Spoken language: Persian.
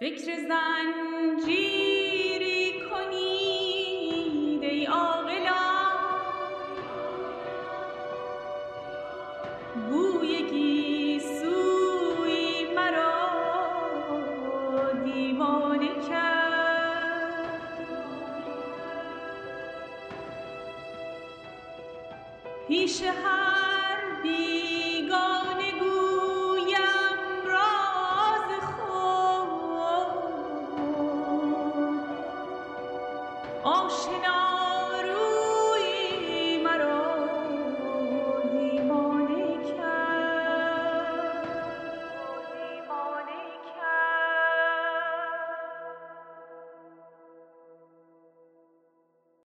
فکر زنجیری کنید ای عاقلان، بوی گیسوی مرا دیوانه کرد. پیش هر بیگانه گویم راز خود، آشنا